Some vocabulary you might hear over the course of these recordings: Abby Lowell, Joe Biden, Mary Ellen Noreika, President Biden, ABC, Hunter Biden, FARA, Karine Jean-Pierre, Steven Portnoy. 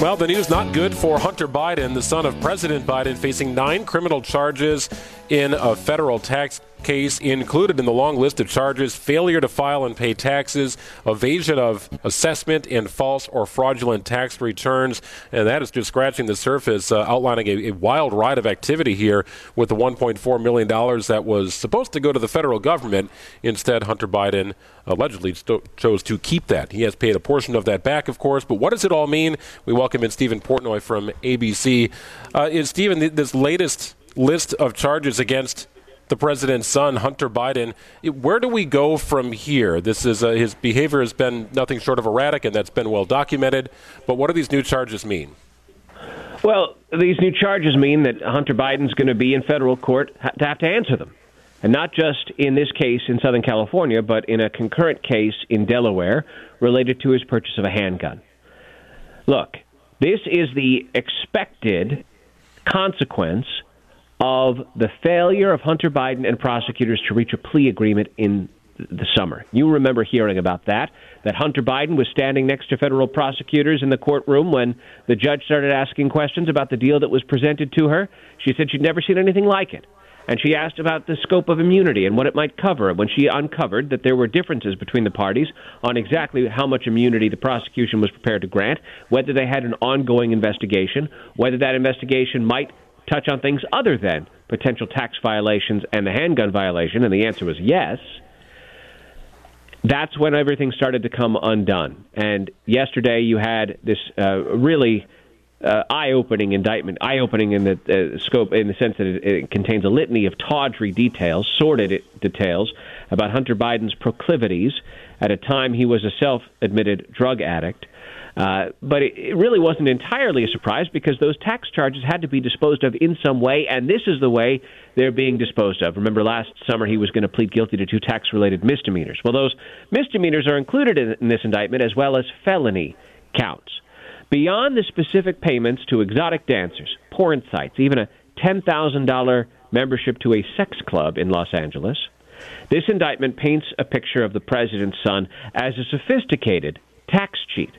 Well, the news not good for Hunter Biden, the son of President Biden, facing 9 criminal charges in a federal tax case. Included in the long list of charges: failure to file and pay taxes, evasion of assessment, and false or fraudulent tax returns. And that is just scratching the surface, outlining a wild ride of activity here with the $1.4 million that was supposed to go to the federal government. Instead, Hunter Biden allegedly chose to keep that. He has paid a portion of that back, of course. But what does it all mean? We welcome in Steven Portnoy from ABC. Steven, this latest list of charges against the president's son, Hunter Biden, where do we go from here? This is his behavior has been nothing short of erratic, and that's been well documented. But what do these new charges mean? Well, these new charges mean that Hunter Biden's going to be in federal court to have to answer them. And not just in this case in Southern California, but in a concurrent case in Delaware related to his purchase of a handgun. Look, this is the expected consequence of the failure of Hunter Biden and prosecutors to reach a plea agreement in the summer. You remember hearing about that Hunter Biden was standing next to federal prosecutors in the courtroom when the judge started asking questions about the deal that was presented to her. She said she'd never seen anything like it. And she asked about the scope of immunity and what it might cover. When she uncovered that there were differences between the parties on exactly how much immunity the prosecution was prepared to grant, whether they had an ongoing investigation, whether that investigation might touch on things other than potential tax violations and the handgun violation, and the answer was yes, that's when everything started to come undone. And yesterday you had this really eye-opening indictment, eye-opening in the scope, in the sense that it contains a litany of tawdry details, sordid details, about Hunter Biden's proclivities at a time he was a self-admitted drug addict. But it really wasn't entirely a surprise, because those tax charges had to be disposed of in some way, and this is the way they're being disposed of. Remember, last summer he was going to plead guilty to 2 tax-related misdemeanors. Well, those misdemeanors are included in this indictment, as well as felony counts. Beyond the specific payments to exotic dancers, porn sites, even a $10,000 membership to a sex club in Los Angeles, this indictment paints a picture of the president's son as a sophisticated tax cheat.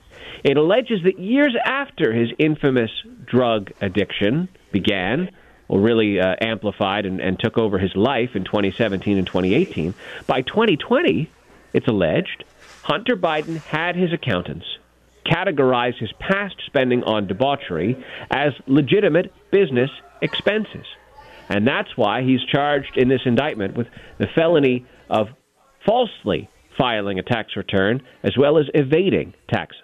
It alleges that years after his infamous drug addiction began, or really amplified and took over his life in 2017 and 2018, by 2020, it's alleged, Hunter Biden had his accountants categorize his past spending on debauchery as legitimate business expenses. And that's why he's charged in this indictment with the felony of falsely filing a tax return, as well as evading taxes.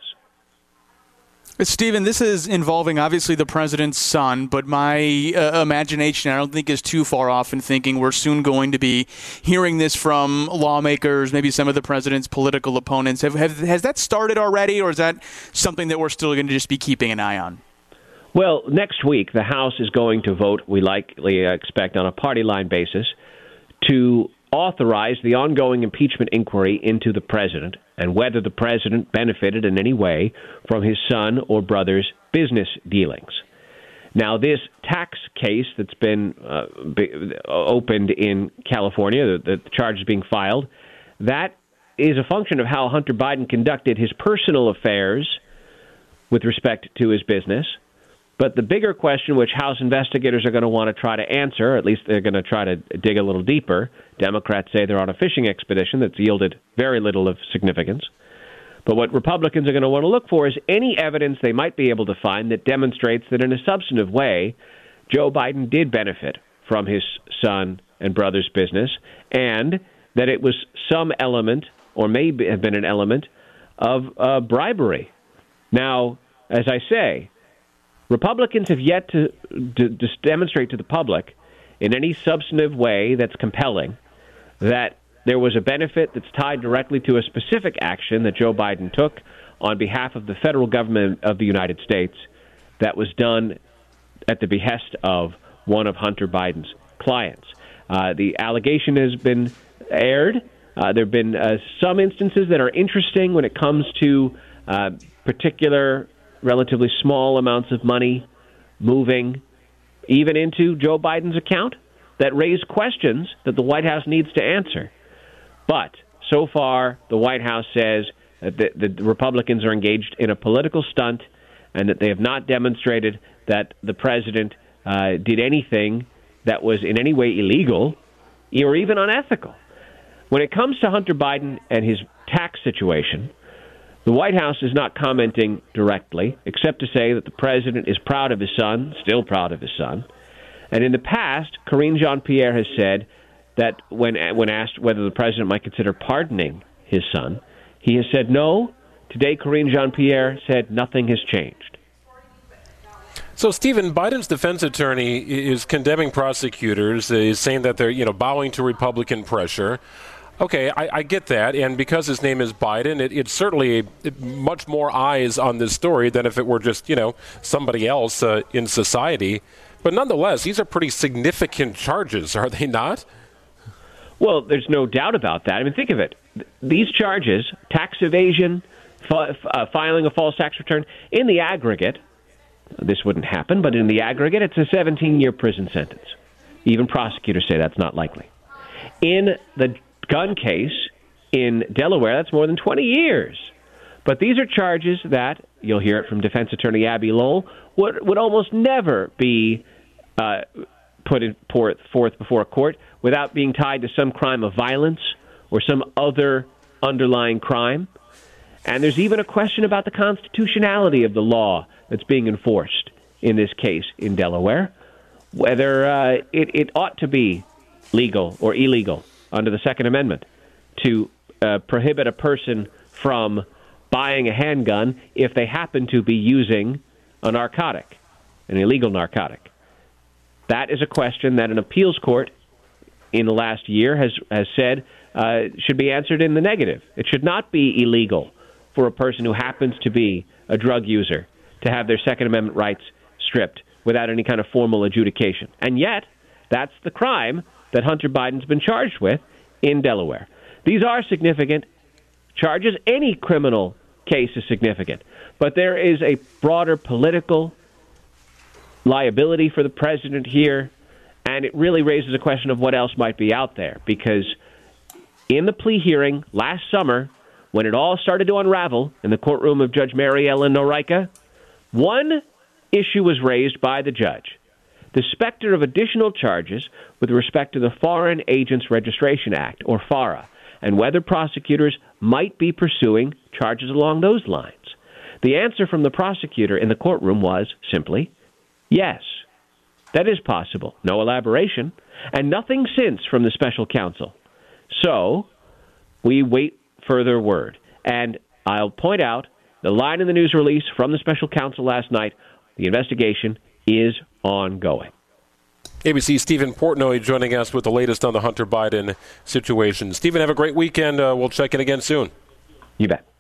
Steven, this is involving, obviously, the president's son, but my imagination, I don't think, is too far off in thinking we're soon going to be hearing this from lawmakers, maybe some of the president's political opponents. Has that started already, or is that something that we're still going to just be keeping an eye on? Well, next week, the House is going to vote, we likely expect, on a party-line basis, to authorize the ongoing impeachment inquiry into the president and whether the president benefited in any way from his son or brother's business dealings. Now, this tax case that's been opened in California, the charges being filed, that is a function of how Hunter Biden conducted his personal affairs with respect to his business. But the bigger question, which House investigators are going to want to try to answer, at least they're going to try to dig a little deeper. Democrats say they're on a fishing expedition that's yielded very little of significance. But what Republicans are going to want to look for is any evidence they might be able to find that demonstrates that in a substantive way, Joe Biden did benefit from his son and brother's business, and that it was some element, or may have been an element, of bribery. Now, as I say, Republicans have yet to demonstrate to the public in any substantive way that's compelling that there was a benefit that's tied directly to a specific action that Joe Biden took on behalf of the federal government of the United States that was done at the behest of one of Hunter Biden's clients. The allegation has been aired. There have been some instances that are interesting when it comes to particular relatively small amounts of money moving even into Joe Biden's account that raise questions that the White House needs to answer. But so far, the White House says that the Republicans are engaged in a political stunt and that they have not demonstrated that the president did anything that was in any way illegal or even unethical. When it comes to Hunter Biden and his tax situation, the White House is not commenting directly, except to say that the president is proud of his son, still proud of his son. And in the past, Karine Jean-Pierre has said that when asked whether the president might consider pardoning his son, he has said no. Today, Karine Jean-Pierre said nothing has changed. So, Stephen, Biden's defense attorney is condemning prosecutors, is saying that they're, bowing to Republican pressure. Okay, I get that, and because his name is Biden, it's certainly much more eyes on this story than if it were just, somebody else in society. But nonetheless, these are pretty significant charges, are they not? Well, there's no doubt about that. I mean, think of it. These charges, tax evasion, filing a false tax return, in the aggregate, this wouldn't happen, but in the aggregate, it's a 17-year prison sentence. Even prosecutors say that's not likely. In the gun case in Delaware, that's more than 20 years. But these are charges that, you'll hear it from defense attorney Abby Lowell, would almost never be put forth before a court without being tied to some crime of violence or some other underlying crime. And there's even a question about the constitutionality of the law that's being enforced in this case in Delaware, whether it ought to be legal or illegal under the Second Amendment to prohibit a person from buying a handgun if they happen to be using a narcotic, an illegal narcotic. That is a question that an appeals court in the last year has said should be answered in the negative. It should not be illegal for a person who happens to be a drug user to have their Second Amendment rights stripped without any kind of formal adjudication. And yet, that's the crime that Hunter Biden's been charged with in Delaware. These are significant charges. Any criminal case is significant. But there is a broader political liability for the president here, and it really raises a question of what else might be out there. Because in the plea hearing last summer, when it all started to unravel in the courtroom of Judge Mary Ellen Noreika, one issue was raised by the judge: the specter of additional charges with respect to the Foreign Agents Registration Act, or FARA, and whether prosecutors might be pursuing charges along those lines. The answer from the prosecutor in the courtroom was simply, yes, that is possible. No elaboration, and nothing since from the special counsel. So we wait further word. And I'll point out the line in the news release from the special counsel last night: the investigation is ongoing. ABC Steven Portnoy joining us with the latest on the Hunter Biden situation. Steven, have a great weekend. We'll check in again soon. You bet.